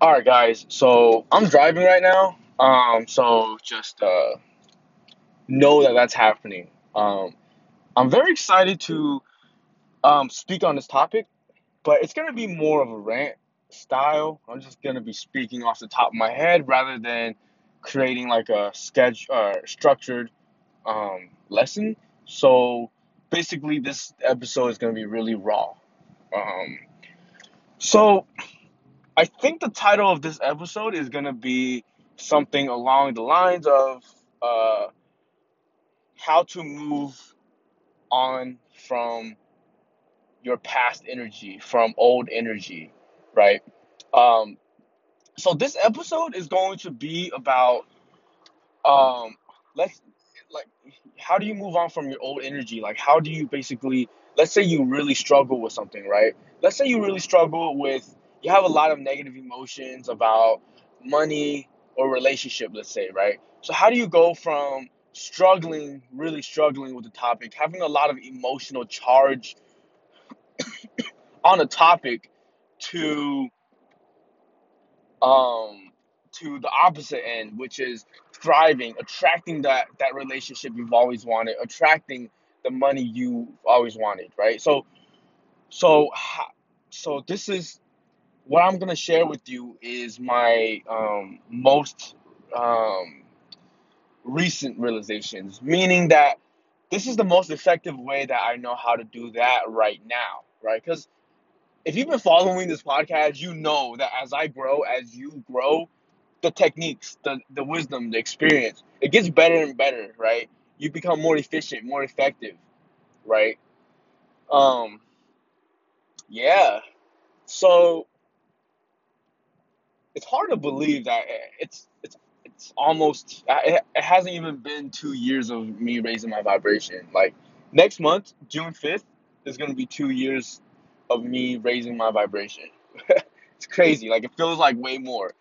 All right, guys. So I'm driving right now. So just know that that's happening. I'm very excited to speak on this topic, but it's gonna be more of a rant style. I'm just gonna be speaking off the top of my head rather than creating like a schedule, structured lesson. So basically, this episode is gonna be really raw. So I think the title of this episode is going to be something along the lines of how to move on from your past energy, from old energy, right? So this episode is going to be about how do you move on from your old energy? Like, how do you basically, let's say you really struggle with something, right? Let's say you really struggle with, you have a lot of negative emotions about money or relationship, let's say, right? So how do you go from really struggling with the topic, having a lot of emotional charge on a topic to the opposite end, which is thriving, attracting that relationship you've always wanted, attracting the money you always wanted, right? So this is, what I'm going to share with you is my most recent realizations, meaning that this is the most effective way that I know how to do that right now, right? Because if you've been following this podcast, you know that as I grow, as you grow, the techniques, the wisdom, the experience, it gets better and better, right? You become more efficient, more effective, right? Yeah. So it's hard to believe that it's almost, it hasn't even been 2 years of me raising my vibration. Like, next month, June 5th, is going to be 2 years of me raising my vibration. It's crazy. Like, it feels like way more.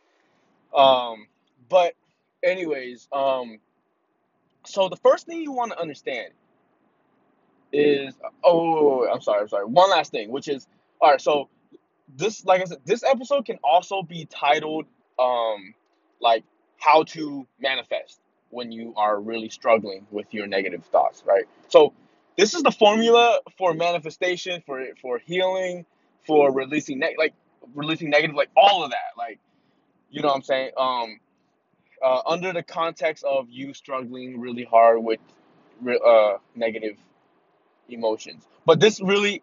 But anyways, so the first thing you want to understand is, I'm sorry. One last thing, which is, all right, so this, like I said, this episode can also be titled, like, how to manifest when you are really struggling with your negative thoughts, right? So this is the formula for manifestation, for healing, for releasing negative, like, all of that, like, you know what I'm saying? Under the context of you struggling really hard with negative emotions, but this really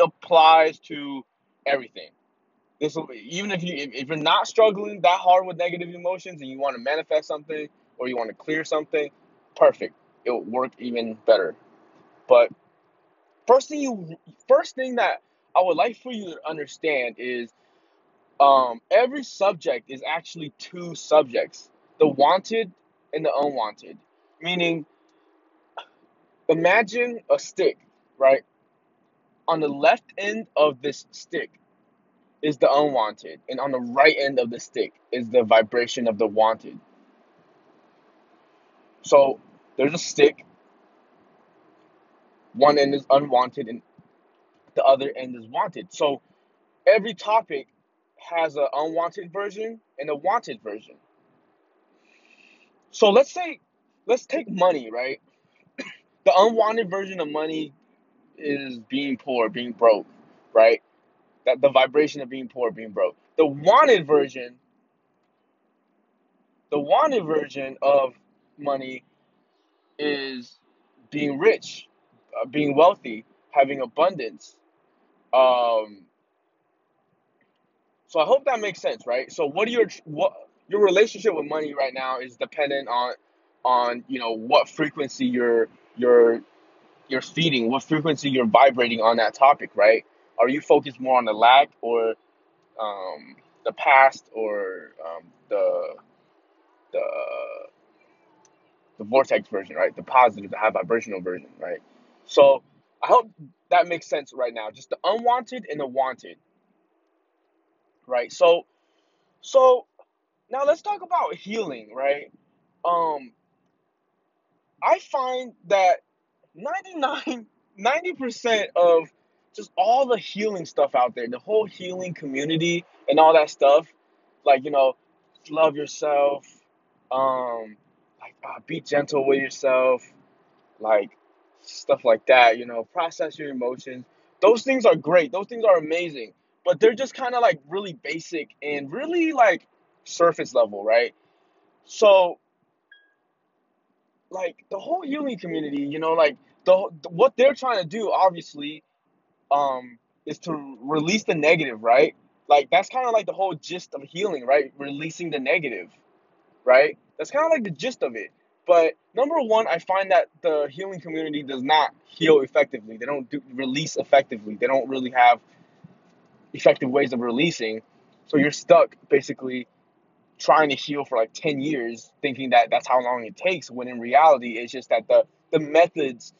applies to everything. This will be, even if you're not struggling that hard with negative emotions and you want to manifest something or you want to clear something, perfect. It'll work even better. But first thing that I would like for you to understand is every subject is actually two subjects: the wanted and the unwanted. Meaning, imagine a stick, right? On the left end of this stick is the unwanted, and on the right end of the stick is the vibration of the wanted. So there's a stick, one end is unwanted and the other end is wanted. So every topic has an unwanted version and a wanted version. So let's take money, right? The unwanted version of money is being poor, being broke, right? That the vibration of being poor, being broke. The wanted version of money is being rich, being wealthy, having abundance. So I hope that makes sense, right? So your relationship with money right now is dependent on you know, what frequency you're feeding, what frequency you're vibrating on that topic, right? Are you focused more on the lack or the past or the vortex version, right? The positive, the high vibrational version, right? So I hope that makes sense right now. Just the unwanted and the wanted, right? So now let's talk about healing, right? I find that 90% of just all the healing stuff out there, the whole healing community and all that stuff. Like, you know, love yourself, be gentle with yourself, like stuff like that, you know, process your emotions. Those things are great. Those things are amazing, but they're just kind of like really basic and really like surface level, right? So like the whole healing community, you know, like what they're trying to do, obviously, is to release the negative, right? Like, that's kind of like the whole gist of healing, right? Releasing the negative, right? That's kind of like the gist of it. But number one, I find that the healing community does not heal effectively. They don't release effectively. They don't really have effective ways of releasing. So you're stuck basically trying to heal for like 10 years, thinking that that's how long it takes, when in reality, it's just that the methods,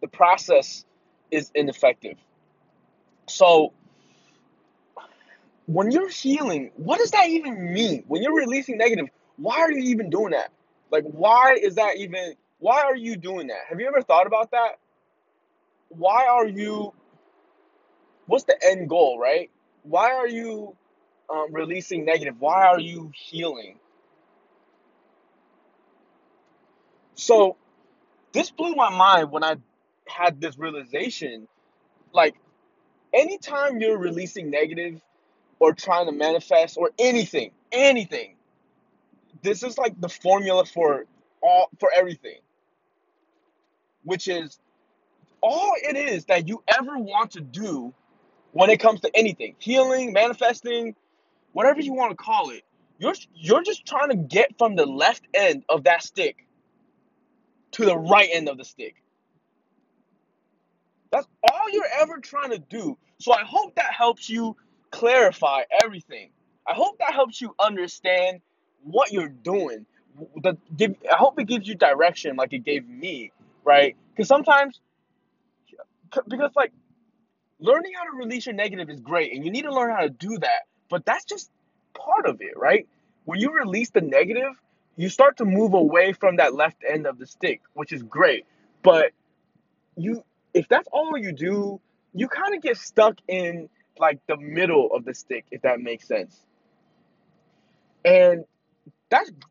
the process is ineffective. So when you're healing, what does that even mean? When you're releasing negative, why are you even doing that? Like, why are you doing that? Have you ever thought about that? What's the end goal, right? Why are you releasing negative? Why are you healing? So this blew my mind when I had this realization. Like, anytime you're releasing negative, or trying to manifest, or anything. This is like the formula for everything, which is all it is that you ever want to do when it comes to anything, healing, manifesting, whatever you want to call it. You're just trying to get from the left end of that stick to the right end of the stick. That's all you're ever trying to do. So I hope that helps you clarify everything. I hope that helps you understand what you're doing. I hope it gives you direction like it gave me, right? Because like learning how to release your negative is great and you need to learn how to do that, but that's just part of it, right? When you release the negative, you start to move away from that left end of the stick, which is great. But if that's all you do, you kind of get stuck in like the middle of the stick, if that makes sense. And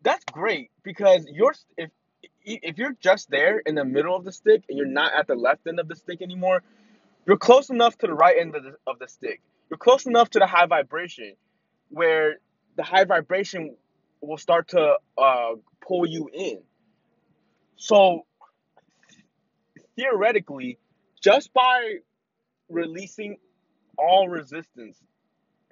that's great, because if you're just there in the middle of the stick and you're not at the left end of the stick anymore, you're close enough to the right end of the stick. You're close enough to the high vibration, where the high vibration will start to pull you in. So theoretically, just by releasing all resistance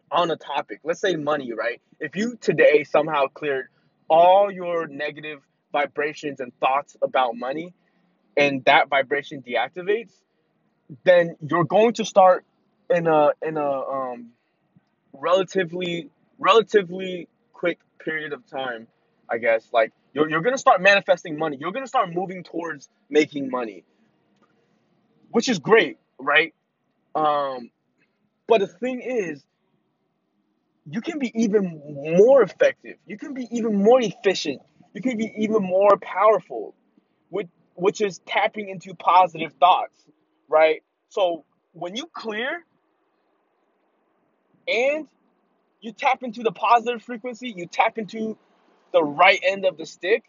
on a topic, let's say money, right? If you today somehow cleared all your negative vibrations and thoughts about money, and that vibration deactivates, then you're going to start in a relatively quick period of time, I guess. Like you're going to start manifesting money. You're going to start moving towards making money, which is great, right? But the thing is, you can be even more effective. You can be even more efficient. You can be even more powerful, which is tapping into positive thoughts, right? So when you clear and you tap into the positive frequency, you tap into the right end of the stick,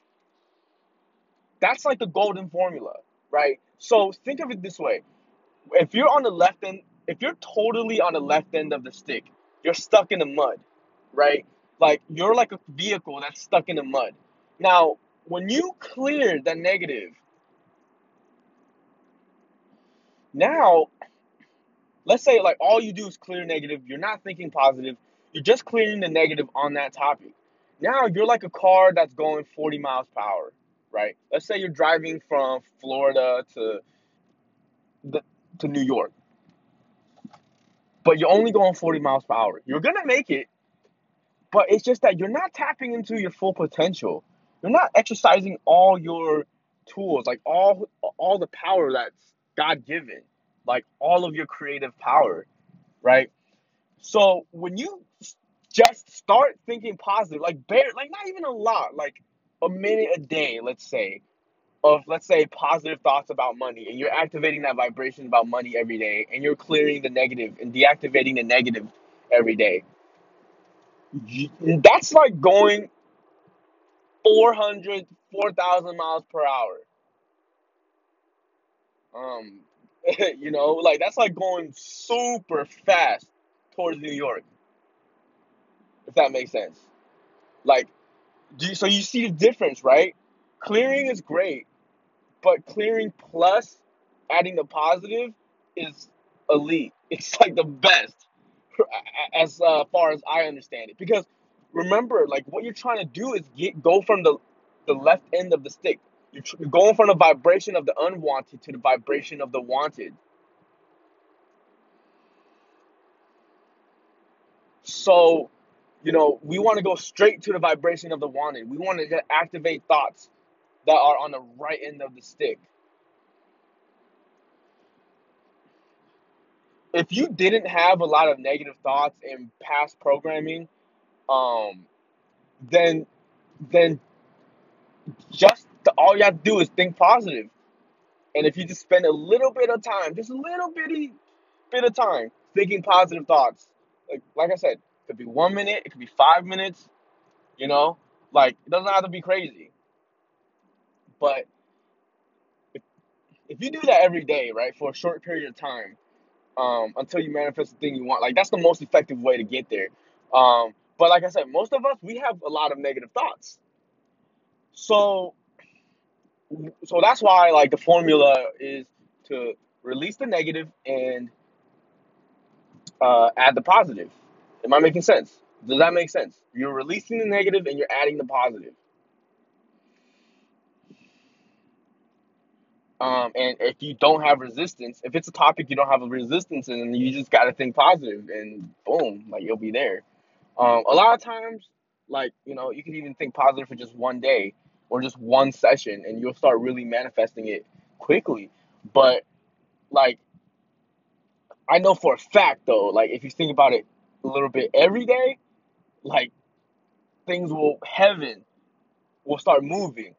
that's like the golden formula, right? So think of it this way. If you're totally on the left end of the stick, you're stuck in the mud, right? Like you're like a vehicle that's stuck in the mud. Now, when you clear the negative, now, let's say like all you do is clear negative. You're not thinking positive. You're just clearing the negative on that topic. Now you're like a car that's going 40 miles per hour, right? Let's say you're driving from Florida to New York. But you're only going 40 miles per hour. You're going to make it, but it's just that you're not tapping into your full potential. You're not exercising all your tools, like all the power that's God-given, like all of your creative power, right? So when you just start thinking positive, like not even a lot, like a minute a day, let's say, of, let's say, positive thoughts about money, and you're activating that vibration about money every day, and you're clearing the negative and deactivating the negative every day, that's like going 4,000 miles per hour. You know, like, that's like going super fast towards New York, if that makes sense. Like, so you see the difference, right? Clearing is great, but clearing plus adding the positive is elite. It's like the best as far as I understand it. Because remember, like, what you're trying to do is go from the left end of the stick. You're going from the vibration of the unwanted to the vibration of the wanted. So, you know, we want to go straight to the vibration of the wanted. We want to activate thoughts that are on the right end of the stick. If you didn't have a lot of negative thoughts in past programming, then just all you have to do is think positive. And if you just spend a little bit of time, just a little bit of time thinking positive thoughts, like I said, it could be 1 minute, it could be 5 minutes, you know, like, it doesn't have to be crazy. But if you do that every day, right, for a short period of time, until you manifest the thing you want, like, that's the most effective way to get there. But like I said, most of us, we have a lot of negative thoughts. So that's why, like, the formula is to release the negative and add the positive. Am I making sense? Does that make sense? You're releasing the negative and you're adding the positive. And if you don't have resistance, if it's a topic you don't have a resistance in, then you just got to think positive, and boom, like, you'll be there. A lot of times, like, you know, you can even think positive for just 1 day or just 1 session, and you'll start really manifesting it quickly. But, like, I know for a fact, though, like, if you think about it a little bit every day, like, heaven will start moving.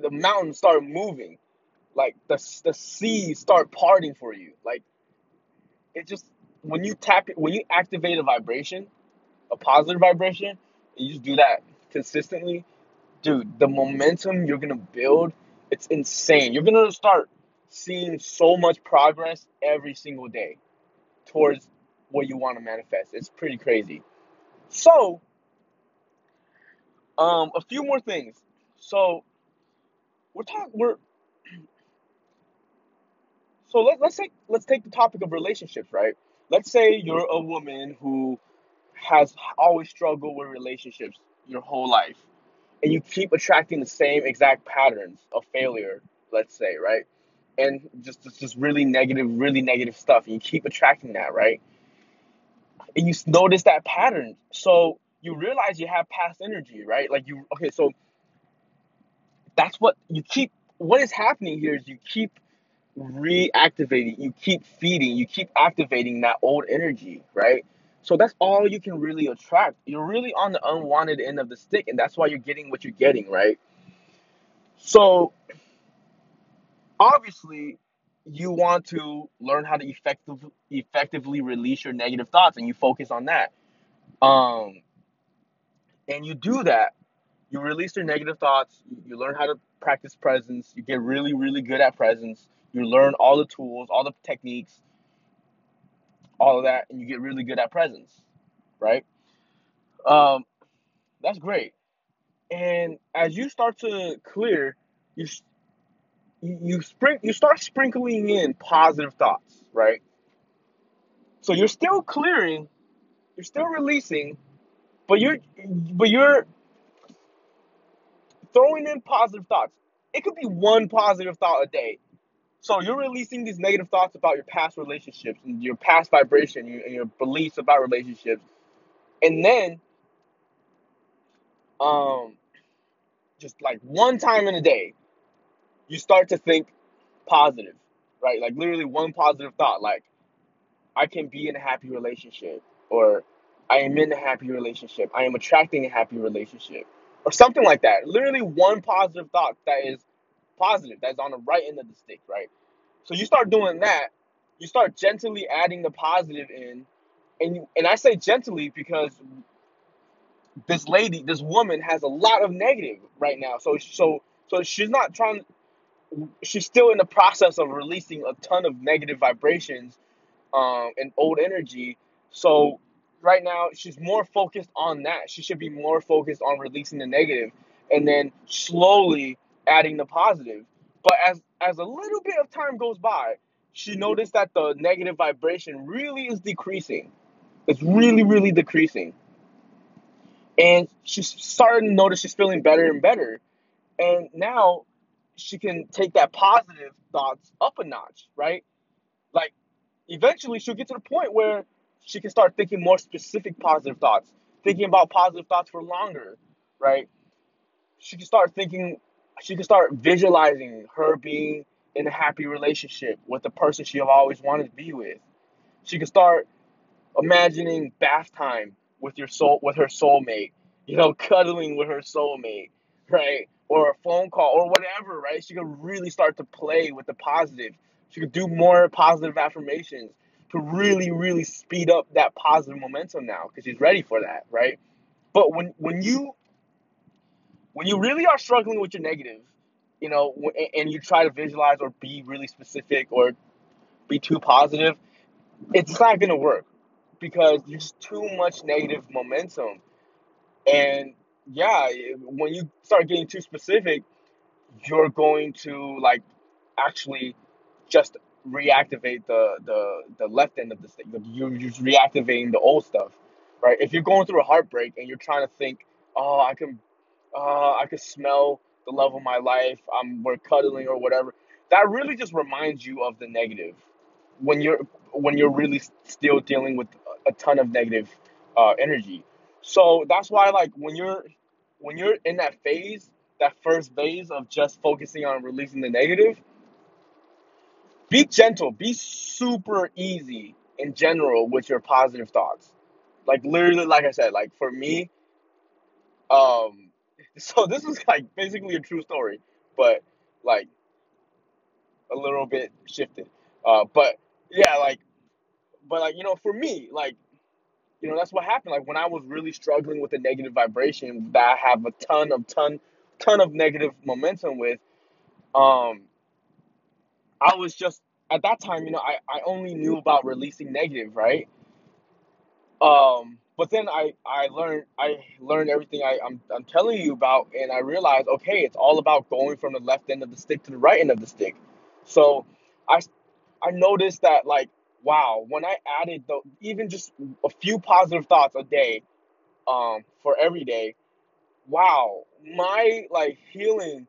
The mountains start moving. Like, the seas start parting for you. Like, it just, when you activate a vibration, a positive vibration, and you just do that consistently, dude, the momentum you're going to build, it's insane. You're going to start seeing so much progress every single day towards what you want to manifest. It's pretty crazy. So, a few more things. So, let's take the topic of relationships, right? Let's say you're a woman who has always struggled with relationships your whole life, and you keep attracting the same exact patterns of failure, let's say, right? And just really negative stuff. And you keep attracting that, right? And you notice that pattern. So you realize you have past energy, right? Like, so that's what is happening here is you keep reactivating, you keep feeding, you keep activating that old energy, right? So that's all you can really attract. You're really on the unwanted end of the stick, and that's why you're getting what you're getting, right? So obviously you want to learn how to effectively release your negative thoughts, and you focus on that, and you do that. You release your negative thoughts, you learn how to practice presence, you get really, really good at presence, you learn all the tools, all the techniques, all of that, and you get really good at presence, right? That's great. And as you start to clear, you start sprinkling in positive thoughts, right? So you're still clearing, you're still releasing, but you're throwing in positive thoughts. It could be one positive thought a day. So you're releasing these negative thoughts about your past relationships and your past vibration and your beliefs about relationships. And then just like one time in a day, you start to think positive, right? Like literally one positive thought, like I can be in a happy relationship, or I am in a happy relationship, I am attracting a happy relationship, or something like that. Literally one positive thought that is positive that's on the right end of the stick, right? So you start doing that, you start gently adding the positive in, and I say gently because this woman has a lot of negative right now. So she's not trying, she's still in the process of releasing a ton of negative vibrations and old energy. So right now she's more focused on that. She should be more focused on releasing the negative and then slowly adding the positive. But as a little bit of time goes by, she noticed that the negative vibration really is decreasing. It's really, really decreasing. And she's starting to notice she's feeling better and better. And now she can take that positive thoughts up a notch, right? Like, eventually she'll get to the point where she can start thinking more specific positive thoughts, thinking about positive thoughts for longer, right? She can start visualizing her being in a happy relationship with the person she always wanted to be with. She can start imagining bath time with her soulmate, cuddling with her soulmate, right? Or a phone call or whatever, right? She could really start to play with the positive. She could do more positive affirmations to really, really speed up that positive momentum now because she's ready for that, right? But when you really are struggling with your negative, and you try to visualize or be really specific or be too positive, it's not going to work because there's too much negative momentum. And yeah, when you start getting too specific, you're going to actually just reactivate the left end of the stick. You're just reactivating the old stuff, right? If you're going through a heartbreak and you're trying to think, oh, I can smell the love of my life, we're cuddling or whatever, that really just reminds you of the negative. When you're really still dealing with a ton of negative energy. So that's why, when you're in that phase, that first phase of just focusing on releasing the negative, be gentle, be super easy in general with your positive thoughts. Literally, like I said, for me, so this is basically a true story, but a little bit shifted. For me, that's what happened. When I was really struggling with the negative vibration that I have a ton of negative momentum with, I was just, at that time, I only knew about releasing negative, right? But then I learned everything I'm telling you about, and I realized, okay, it's all about going from the left end of the stick to the right end of the stick. So I noticed that, wow, when I added even just a few positive thoughts a day, for every day, wow, my healing,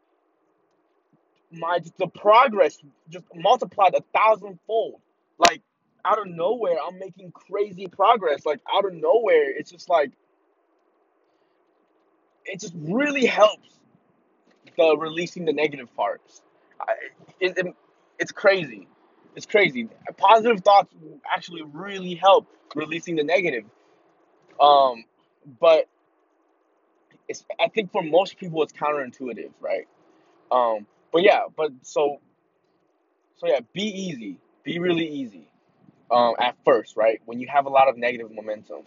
the progress just multiplied 1,000-fold. Out of nowhere, I'm making crazy progress. Out of nowhere, it's just it just really helps the releasing the negative parts. It's crazy. It's crazy. Positive thoughts actually really help releasing the negative. But I think for most people it's counterintuitive, right? But be easy. Be really easy at first, right? When you have a lot of negative momentum.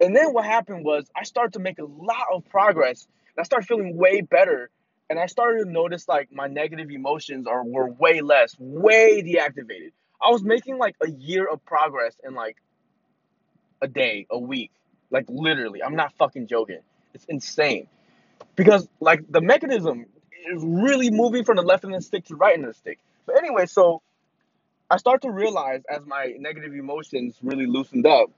And then what happened was I started to make a lot of progress, and I started feeling way better. And I started to notice my negative emotions were way less, way deactivated. I was making a year of progress in a day, a week. Literally, I'm not fucking joking. It's insane. Because the mechanism is really moving from the left end of the stick to the right end of the stick. But anyway, so I start to realize as my negative emotions really loosened up,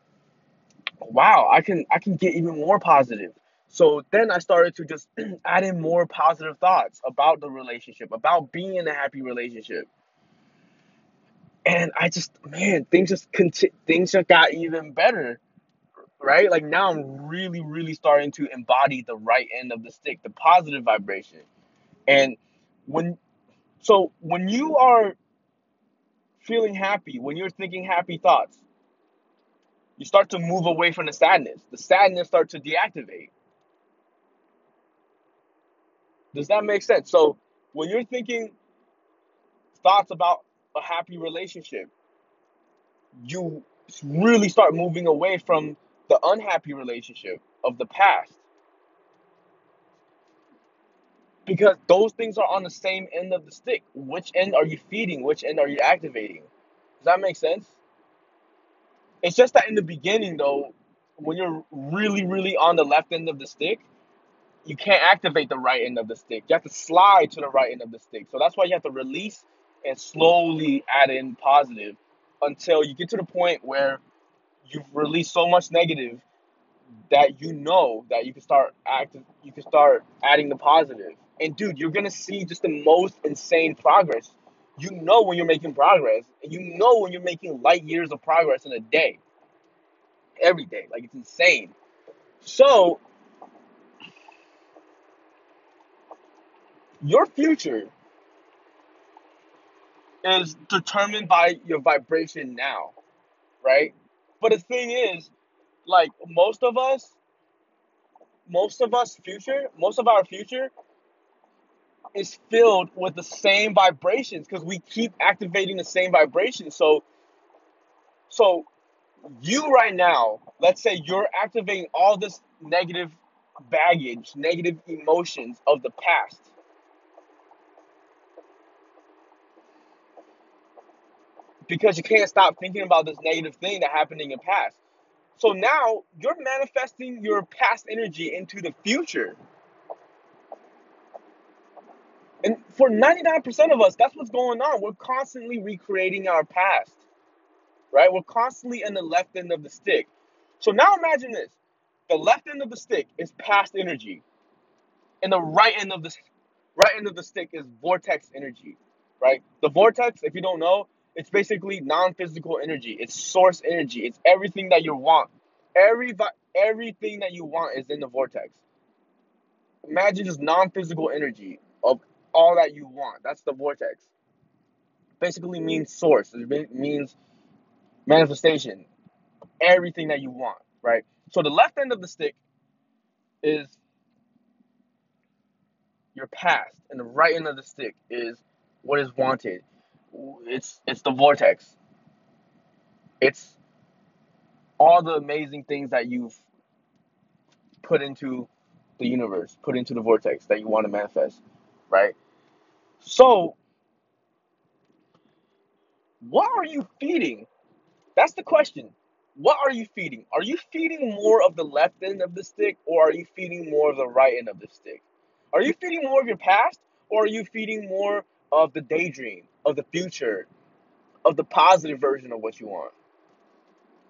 wow, I can get even more positive. So then I started to just add in more positive thoughts about the relationship, about being in a happy relationship. And I just, man, things just got even better, right? Now I'm really, really starting to embody the right end of the stick, the positive vibration. And when you are feeling happy, when you're thinking happy thoughts, you start to move away from the sadness. The sadness starts to deactivate. Does that make sense? So when you're thinking thoughts about a happy relationship, you really start moving away from the unhappy relationship of the past, because those things are on the same end of the stick. Which end are you feeding? Which end are you activating? Does that make sense? It's just that in the beginning, though, when you're really, really on the left end of the stick, you can't activate the right end of the stick. You have to slide to the right end of the stick. So that's why you have to release and slowly add in positive until you get to the point where you've released so much negative that you know that you can start adding the positive. And dude, you're gonna see just the most insane progress. You know when you're making progress, and you know when you're making light years of progress in a day. Every day. Like, it's insane. So your future is determined by your vibration now, right? But the thing is, like, most of our future is filled with the same vibrations, because we keep activating the same vibrations. So you right now, let's say you're activating all this negative baggage, negative emotions of the past. Because you can't stop thinking about this negative thing that happened in your past. So now you're manifesting your past energy into the future. And for 99% of us, that's what's going on. We're constantly recreating our past, right? We're constantly in the left end of the stick. So now imagine this. The left end of the stick is past energy. And the right end of the stick is vortex energy, right? The vortex, if you don't know, it's basically non-physical energy. It's source energy. It's everything that you want. Everything that you want is in the vortex. Imagine just non-physical energy of all that you want. That's the vortex. Basically means source. It means manifestation. Everything that you want, right? So the left end of the stick is your past, and the right end of the stick is what is wanted. It's the vortex. It's all the amazing things that you've put into the universe, put into the vortex that you want to manifest, right? So, what are you feeding? That's the question. What are you feeding? Are you feeding more of the left end of the stick, or are you feeding more of the right end of the stick? Are you feeding more of your past, or are you feeding more of the daydream, of the future, of the positive version of what you want?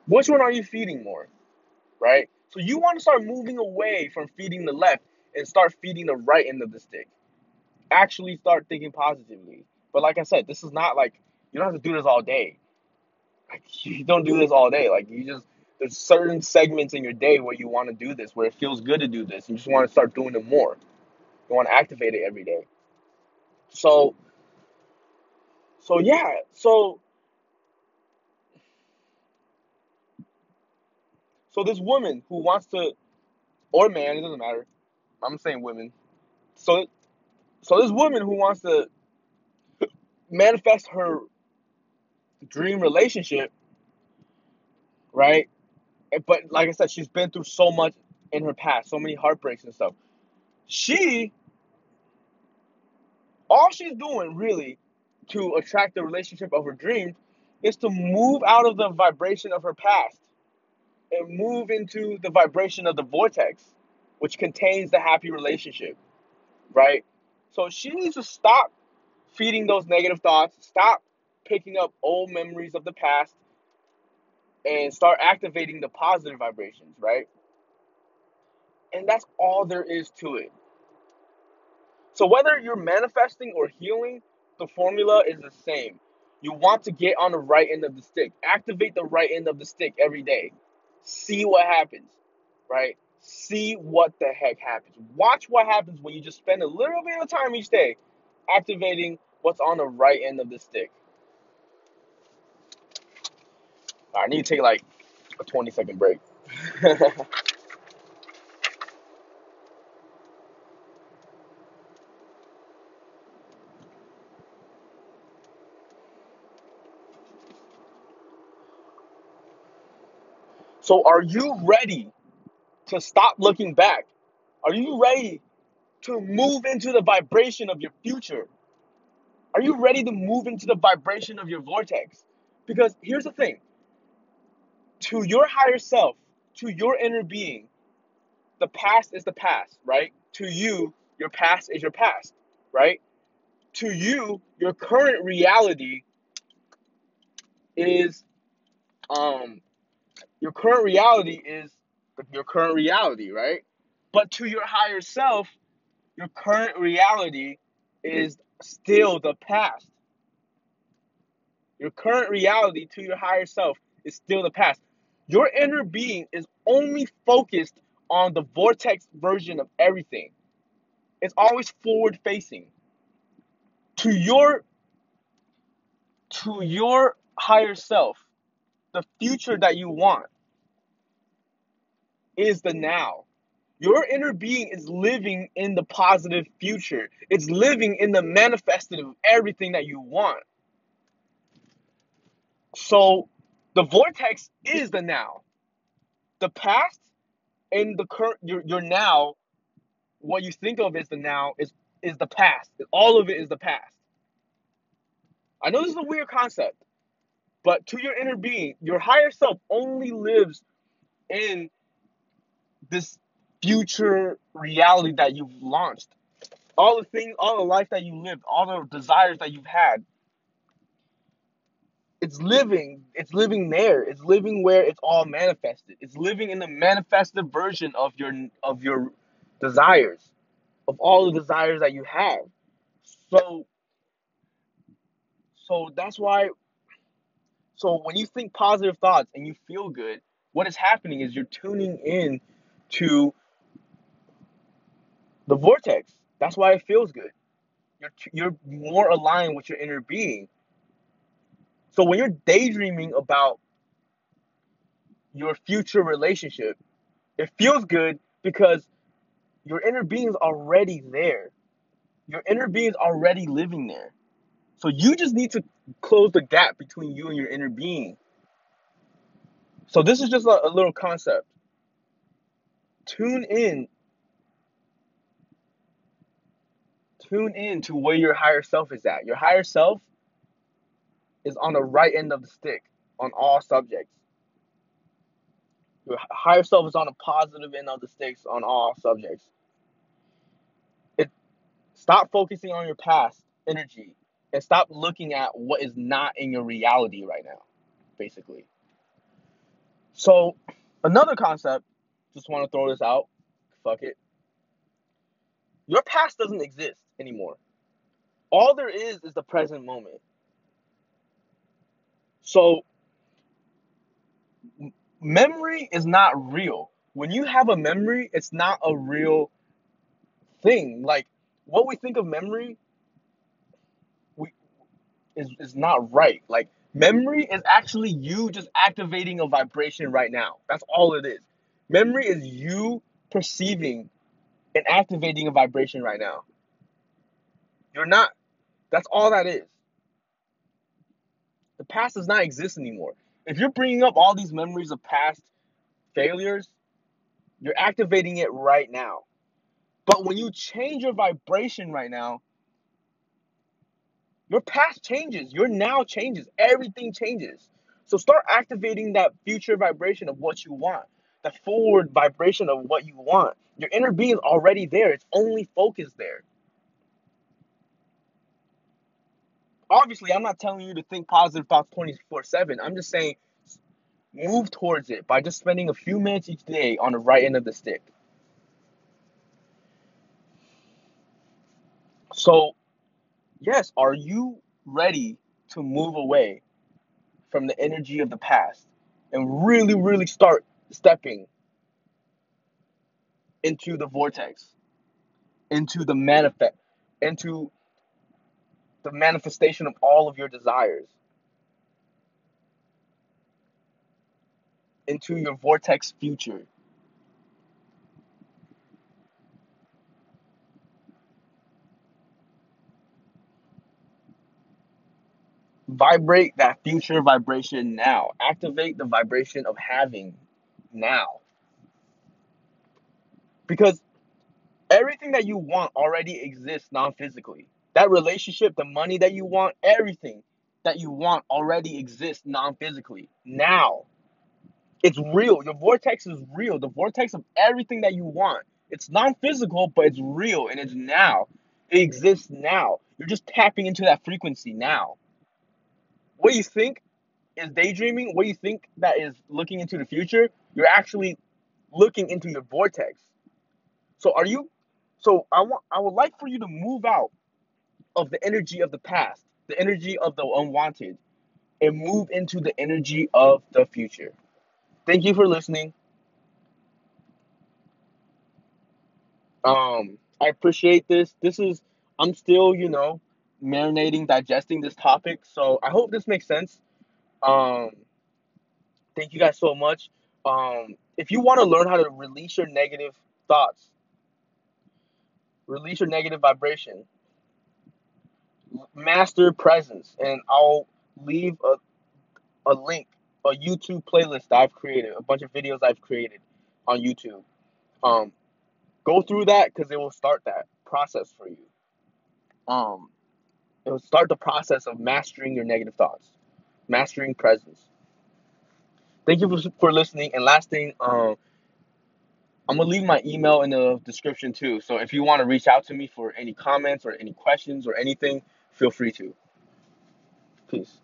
Which one are you feeding more, right? So you want to start moving away from feeding the left and start feeding the right end of the stick. Actually start thinking positively. But like I said, this is not like, you don't have to do this all day. Like, you don't do this all day. Like, you just, there's certain segments in your day where you want to do this, where it feels good to do this. You just want to start doing it more. You want to activate it every day. So this woman who wants to, or man, it doesn't matter. I'm saying women. So this woman who wants to manifest her dream relationship, right? But like I said, she's been through so much in her past, so many heartbreaks and stuff. All she's doing really to attract the relationship of her dreams is to move out of the vibration of her past and move into the vibration of the vortex, which contains the happy relationship, right? So she needs to stop feeding those negative thoughts, stop picking up old memories of the past, and start activating the positive vibrations, right? And that's all there is to it. So whether you're manifesting or healing, the formula is the same. You want to get on the right end of the stick. Activate the right end of the stick every day. See what happens, right? See what the heck happens. Watch what happens when you just spend a little bit of time each day activating what's on the right end of the stick. All right, I need to take like a 20-second break. So are you ready to stop looking back? Are you ready to move into the vibration of your future? Are you ready to move into the vibration of your vortex? Because here's the thing. To your higher self, to your inner being, the past is the past, right? To you, your past is your past, right? To you, your current reality is your current reality, right? But to your higher self, your current reality is still the past. Your current reality to your higher self is still the past. Your inner being is only focused on the vortex version of everything. It's always forward facing. To your higher self, the future that you want is the now. Your inner being is living in the positive future. It's living in the manifested of everything that you want. So the vortex is the now. The past and the current, your now, what you think of as the now is the past. All of it is the past. I know this is a weird concept, but to your inner being, your higher self only lives in this future reality that you've launched. All the things, all the life that you lived, all the desires that you've had, it's living there. It's living where it's all manifested. It's living in the manifested version of your desires, of all the desires that you have. So that's why, so when you think positive thoughts and you feel good, what is happening is you're tuning in to the vortex. That's why it feels good. You're more aligned with your inner being. So when you're daydreaming about your future relationship, it feels good because your inner being is already there. Your inner being is already living there. So you just need to close the gap between you and your inner being. So this is just a little concept. Tune in to where your higher self is at. Your higher self is on the right end of the stick on all subjects. Your higher self is on the positive end of the sticks on all subjects. Stop focusing on your past energy and stop looking at what is not in your reality right now, basically. So another concept, just want to throw this out. Fuck it. Your past doesn't exist anymore. All there is the present moment. So memory is not real. When you have a memory, it's not a real thing. Like what we think of memory is not right. Like memory is actually you just activating a vibration right now. That's all it is. Memory is you perceiving and activating a vibration right now. You're not. That's all that is. The past does not exist anymore. If you're bringing up all these memories of past failures, you're activating it right now. But when you change your vibration right now, your past changes. Your now changes. Everything changes. So start activating that future vibration of what you want. The forward vibration of what you want. Your inner being is already there. It's only focused there. Obviously, I'm not telling you to think positive thoughts 24/7. I'm just saying move towards it by just spending a few minutes each day on the right end of the stick. So, yes, are you ready to move away from the energy of the past and really, really start stepping into the vortex, into the manifestation of all of your desires, into your vortex future? Vibrate that future vibration now. Activate the vibration of having now. Because everything that you want already exists non-physically. That relationship, the money that you want, everything that you want already exists non-physically. Now. It's real. Your vortex is real. The vortex of everything that you want. It's non-physical, but it's real, and it's now. It exists now. You're just tapping into that frequency now. What you think is daydreaming, what you think that is looking into the future, you're actually looking into your vortex. I would like for you to move out of the energy of the past, the energy of the unwanted, and move into the energy of the future. Thank you for listening. I appreciate this. I'm still, marinating, digesting this topic. So I hope this makes sense. Thank you guys so much. If you want to learn how to release your negative thoughts, release your negative vibration, master presence, and I'll leave a link. A YouTube playlist I've created, a bunch of videos I've created on YouTube. Go through that because it will start that process for you. It will start the process of mastering your negative thoughts, mastering presence. Thank you for listening. And last thing, I'm going to leave my email in the description too. So if you want to reach out to me for any comments or any questions or anything, feel free to. Peace.